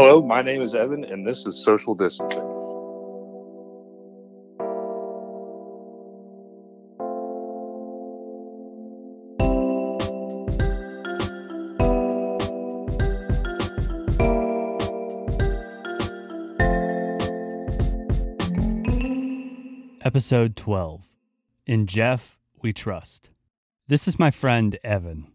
Hello, my name is Evan, and this is Social Distancing. Episode 12. In Jeff, We Trust. This is my friend, Evan.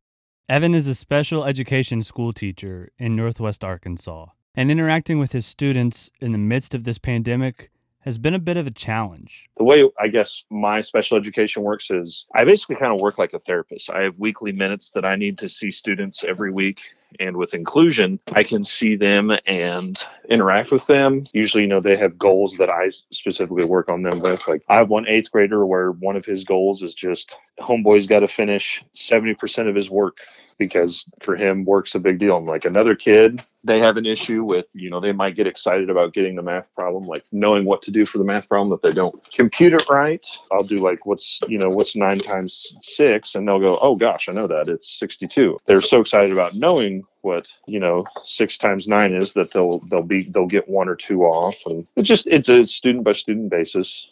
Evan is a special education school teacher in Northwest Arkansas, and interacting with his students in the midst of this pandemic has been a bit of a challenge. The way I guess my special education works is I basically kind of work like a therapist. I have weekly minutes that I need to see students every week, and with inclusion, I can see them and interact with them. Usually, they have goals that I specifically work on them with. Like I have one eighth grader where one of his goals is just homeboy's got to finish 70% of his work because for him, work's a big deal. And like another kid, they have an issue with, they might get excited about getting the math problem, like knowing what to do for the math problem that they don't compute it right. I'll do like what's 9 times 6, and they'll go, oh gosh, I know that it's 62. They're so excited about knowing what 6 times 9 is that they'll get 1 or 2 off, and it's a student by student basis.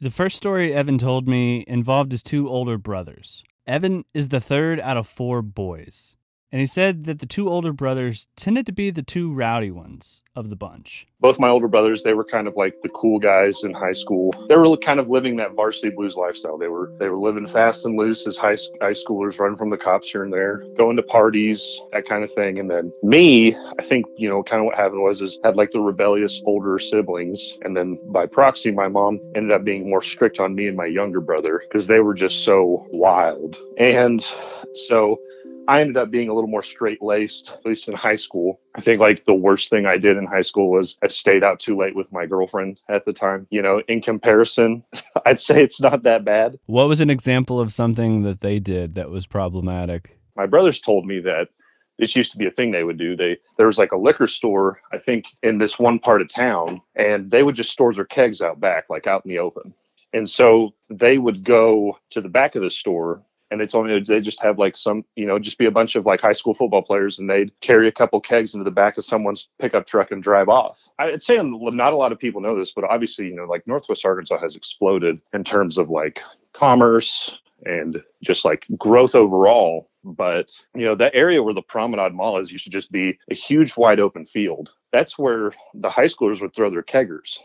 The first story Evan told me involved his 2 older brothers. Evan is the third out of 4 boys, and he said that the 2 older brothers tended to be the 2 rowdy ones of the bunch. Both my older brothers, they were kind of like the cool guys in high school. They were kind of living that varsity blues lifestyle. They were living fast and loose as high schoolers, running from the cops here and there, going to parties, that kind of thing. And then me, I think, kind of what happened was had like the rebellious older siblings. And then by proxy, my mom ended up being more strict on me and my younger brother because they were just so wild. And so I ended up being a little more straight-laced, at least in high school. I think like the worst thing I did in high school was I stayed out too late with my girlfriend at the time. In comparison, I'd say it's not that bad. What was an example of something that they did that was problematic? My brothers told me that this used to be a thing they would do. There was like a liquor store, I think, in this one part of town, and they would just store their kegs out back, like out in the open. And so they would go to the back of the store. And they told me they just have like some, just be a bunch of like high school football players, and they'd carry a couple kegs into the back of someone's pickup truck and drive off. I'd say not a lot of people know this, but obviously, like Northwest Arkansas has exploded in terms of like commerce and just like growth overall. But, that area where the Promenade Mall is used to just be a huge wide open field. That's where the high schoolers would throw their keggers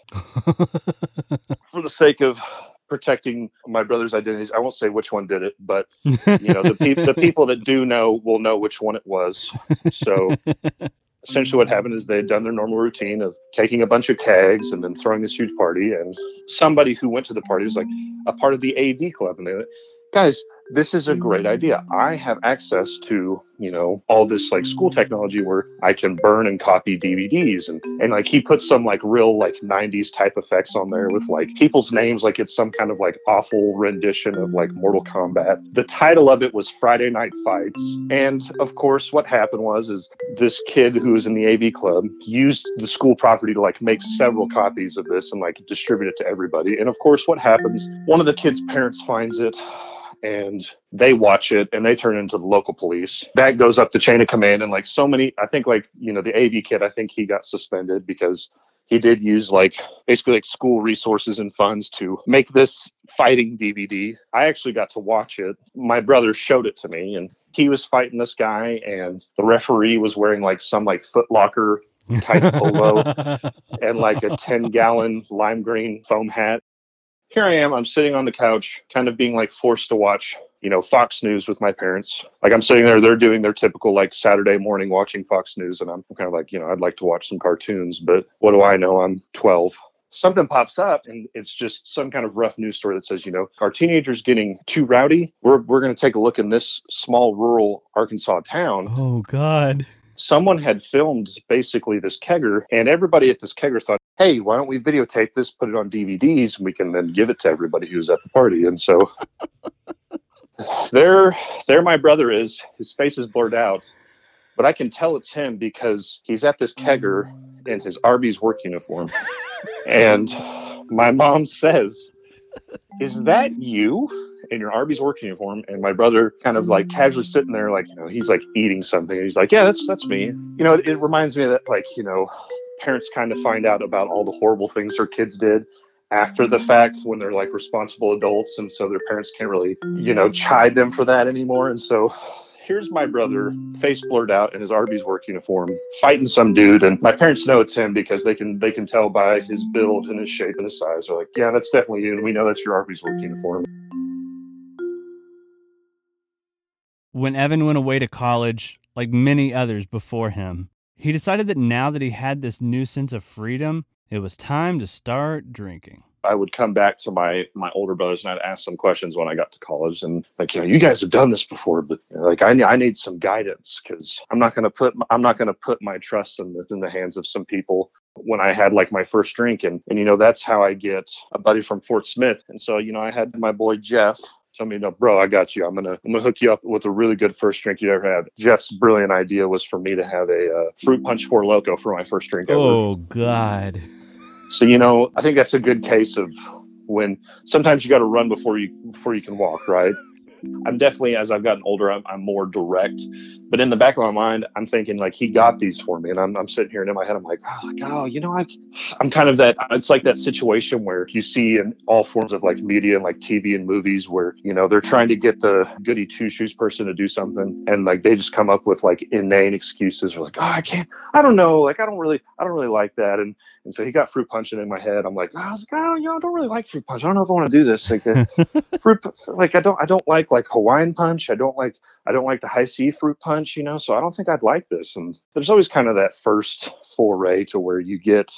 for the sake of protecting my brother's identities. I won't say which one did it, but the people that do know will know which one it was. So essentially what happened is they had done their normal routine of taking a bunch of kegs and then throwing this huge party. And somebody who went to the party was like a part of the AV club. And they went, guys, this is a great idea. I have access to, all this like school technology where I can burn and copy DVDs. And like he put some like real like 90s type effects on there with like people's names. Like it's some kind of like awful rendition of like Mortal Kombat. The title of it was Friday Night Fights. And of course, what happened was this kid who was in the AV club used the school property to like make several copies of this and like distribute it to everybody. And of course, what happens? One of the kid's parents finds it, and they watch it, and they turn into the local police. That goes up the chain of command, and like so many, I think like, the AV kid, I think he got suspended because he did use like basically like school resources and funds to make this fighting DVD. I actually got to watch it. My brother showed it to me, and he was fighting this guy, and the referee was wearing like some like Foot Locker type polo and like a 10-gallon lime green foam hat. Here I am, I'm sitting on the couch, kind of being like forced to watch, Fox News with my parents. Like I'm sitting there, they're doing their typical like Saturday morning watching Fox News. And I'm kind of like, I'd like to watch some cartoons, but what do I know? I'm 12. Something pops up, and it's just some kind of rough news story that says, our teenager's getting too rowdy. We're going to take a look in this small rural Arkansas town. Oh, God. Someone had filmed basically this kegger, and everybody at this kegger thought, hey, why don't we videotape this, put it on DVDs, and we can then give it to everybody who's at the party. And so there my brother is. His face is blurred out, but I can tell it's him because he's at this kegger in his Arby's work uniform. And my mom says, is that you? in your Arby's work uniform, and my brother kind of like casually sitting there, like, you know, he's like eating something. He's like, yeah, that's me. You know, it reminds me that, like, you know, parents kind of find out about all the horrible things their kids did after the fact when they're like responsible adults, and so their parents can't really, you know, chide them for that anymore. And so here's my brother, face blurred out in his Arby's work uniform, fighting some dude. And my parents know it's him because they can tell by his build and his shape and his size. They're like, yeah, that's definitely you. And we know that's your Arby's work uniform. When Evan went away to college, like many others before him, he decided that now that he had this new sense of freedom, it was time to start drinking. I would come back to my older brothers and I'd ask them questions when I got to college, and like, you know, you guys have done this before, but you know, like I need some guidance because I'm not going to put my trust in the hands of some people. When I had like my first drink, and you know, that's how I get a buddy from Fort Smith. And so, you know, I had my boy Jeff tell me, no, bro, I got you. I'm gonna hook you up with a really good first drink you ever had. Jeff's brilliant idea was for me to have a fruit punch Four Loko for my first drink ever. Oh God. So, you know, I think that's a good case of when sometimes you got to run before you can walk, right? I'm definitely, as I've gotten older, I'm more direct. But in the back of my mind, I'm thinking, like, he got these for me. And I'm sitting here, and in my head, I'm like, oh, you know, I'm kind of that, it's like that situation where you see in all forms of, like, media and, like, TV and movies where, you know, they're trying to get the goody two-shoes person to do something. And, like, they just come up with, like, inane excuses. They're like, oh, I don't know. Like, I don't really like that. And so he got fruit punch, and in my head, I'm like, oh, I was like, I don't really like fruit punch. I don't know if I want to do this. Like, I don't like Hawaiian Punch. I don't like the Hi-C fruit punch, you know, so I don't think I'd like this. And there's always kind of that first foray to where you get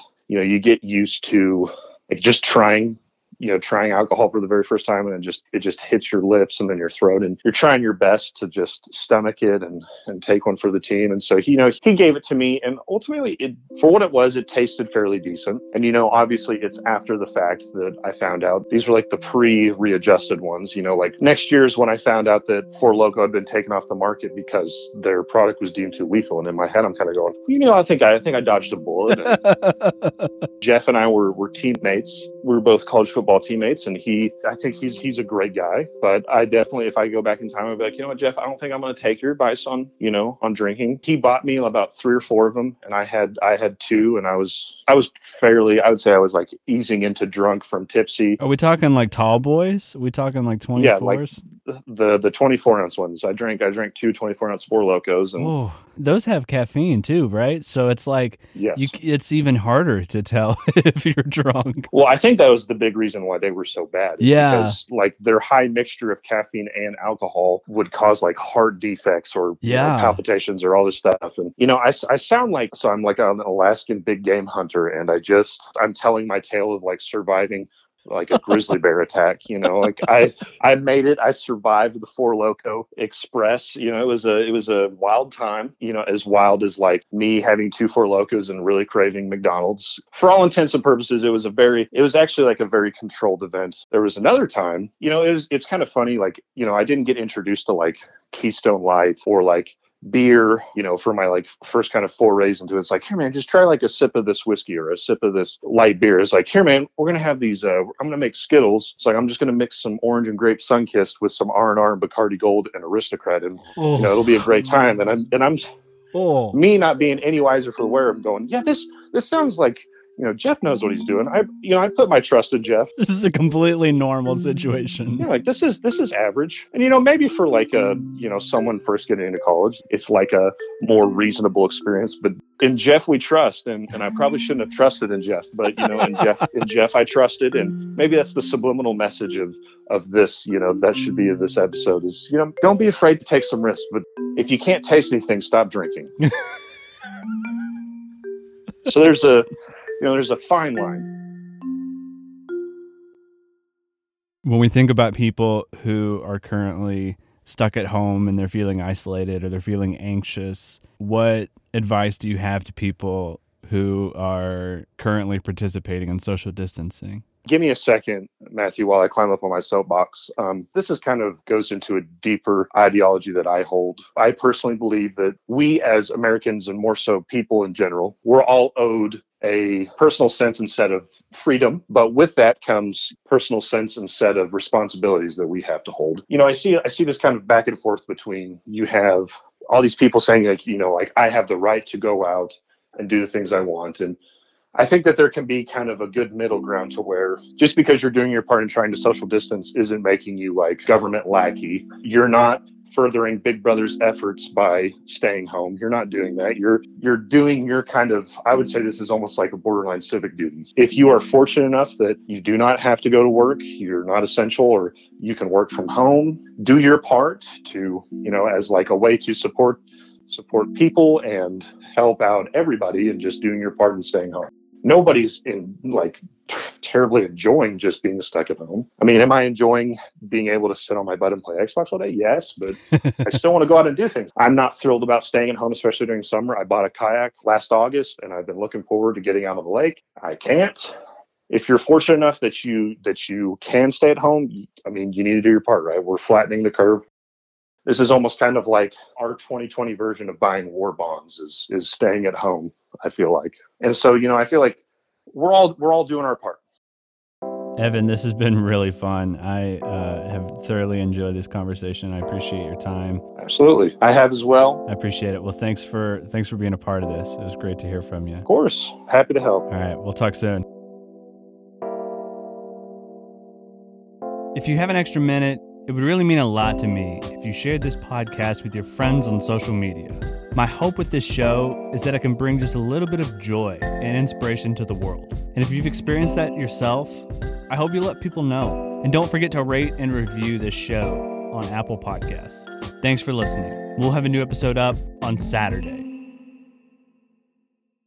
used to, like, just trying alcohol for the very first time, and it just hits your lips and then your throat, and you're trying your best to just stomach it and take one for the team. And so he, you know, he gave it to me, and ultimately, for what it was, it tasted fairly decent. And, you know, obviously it's after the fact that I found out these were like the pre-readjusted ones, you know, like next year's when I found out that Four Loko had been taken off the market because their product was deemed too lethal. And in my head, I'm kind of going, you know, I think I dodged a bullet. And Jeff and I were teammates. We were both college football teammates, and I think he's a great guy, but I definitely, if I go back in time, I'd be like, you know what, Jeff, I don't think I'm going to take your advice on drinking. He bought me about 3 or 4 of them, and I had 2, and I was fairly, I would say I was like easing into drunk from tipsy. Are we talking like tall boys? Are we talking like 24s? Yeah, like the 24-ounce ones. I drank 2 24-ounce Four Lokos, and oh, those have caffeine too, right? So it's like, yes, it's even harder to tell if you're drunk. Well, I think that was the big reason why they were so bad. Yeah, because like their high mixture of caffeine and alcohol would cause like heart defects or, yeah, you know, palpitations or all this stuff. And, you know, I sound like, so I'm like an Alaskan big game hunter, and I'm telling my tale of like surviving like a grizzly bear attack, you know, like I made it. I survived the Four Loko Express. You know, it was a wild time, you know, as wild as like me having 2 Four Lokos and really craving McDonald's. For all intents and purposes, it was actually like a very controlled event. There was another time, you know, it's kind of funny. Like, you know, I didn't get introduced to like Keystone Lights or like beer, you know, for my like first kind of forays into it. It's like, here man, just try like a sip of this whiskey or a sip of this light beer. It's like, here man, we're gonna have these I'm gonna make Skittles. It's like, I'm just gonna mix some orange and grape Sunkist with some R&R and Bacardi Gold and Aristocrat, and oh, you know, it'll be a great time. And I'm oh, me not being any wiser for the wear, I'm going, yeah, this sounds like, you know, Jeff knows what he's doing. I put my trust in Jeff. This is a completely normal situation. Yeah, like this is average. And, you know, maybe for like a, you know, someone first getting into college, it's like a more reasonable experience. But in Jeff we trust, and I probably shouldn't have trusted in Jeff, but, you know, in Jeff I trusted. And maybe that's the subliminal message of this, you know, that should be of this episode is, you know, don't be afraid to take some risks, but if you can't taste anything, stop drinking. So there's a fine line. When we think about people who are currently stuck at home and they're feeling isolated or they're feeling anxious, what advice do you have to people who are currently participating in social distancing? Give me a second, Matthew, while I climb up on my soapbox. This is kind of goes into a deeper ideology that I hold. I personally believe that we as Americans, and more so people in general, we're all owed a personal sense and set of freedom, but with that comes personal sense and set of responsibilities that we have to hold. You know, I see this kind of back and forth between, you have all these people saying, like, you know, like, I have the right to go out and do the things I want. And I think that there can be kind of a good middle ground to where just because you're doing your part in trying to social distance isn't making you like government lackey. You're not furthering Big Brother's efforts by staying home. You're not doing that. You're doing your kind of, I would say this is almost like a borderline civic duty. If you are fortunate enough that you do not have to go to work, you're not essential, or you can work from home, do your part to, you know, as like a way to support people and help out everybody, and just doing your part in staying home. Nobody's in like terribly enjoying just being stuck at home. I mean, am I enjoying being able to sit on my butt and play Xbox all day? Yes, but I still want to go out and do things. I'm not thrilled about staying at home, especially during summer. I bought a kayak last August and I've been looking forward to getting out on the lake. I can't. If you're fortunate enough that you can stay at home, I mean, you need to do your part, right? We're flattening the curve. This is almost kind of like our 2020 version of buying war bonds is staying at home, I feel like. And so, you know, I feel like we're all doing our part. Evan, this has been really fun. I have thoroughly enjoyed this conversation. I appreciate your time. Absolutely. I have as well. I appreciate it. Well, thanks for being a part of this. It was great to hear from you. Of course. Happy to help. All right. We'll talk soon. If you have an extra minute, it would really mean a lot to me if you shared this podcast with your friends on social media. My hope with this show is that I can bring just a little bit of joy and inspiration to the world. And if you've experienced that yourself, I hope you let people know. And don't forget to rate and review this show on Apple Podcasts. Thanks for listening. We'll have a new episode up on Saturday.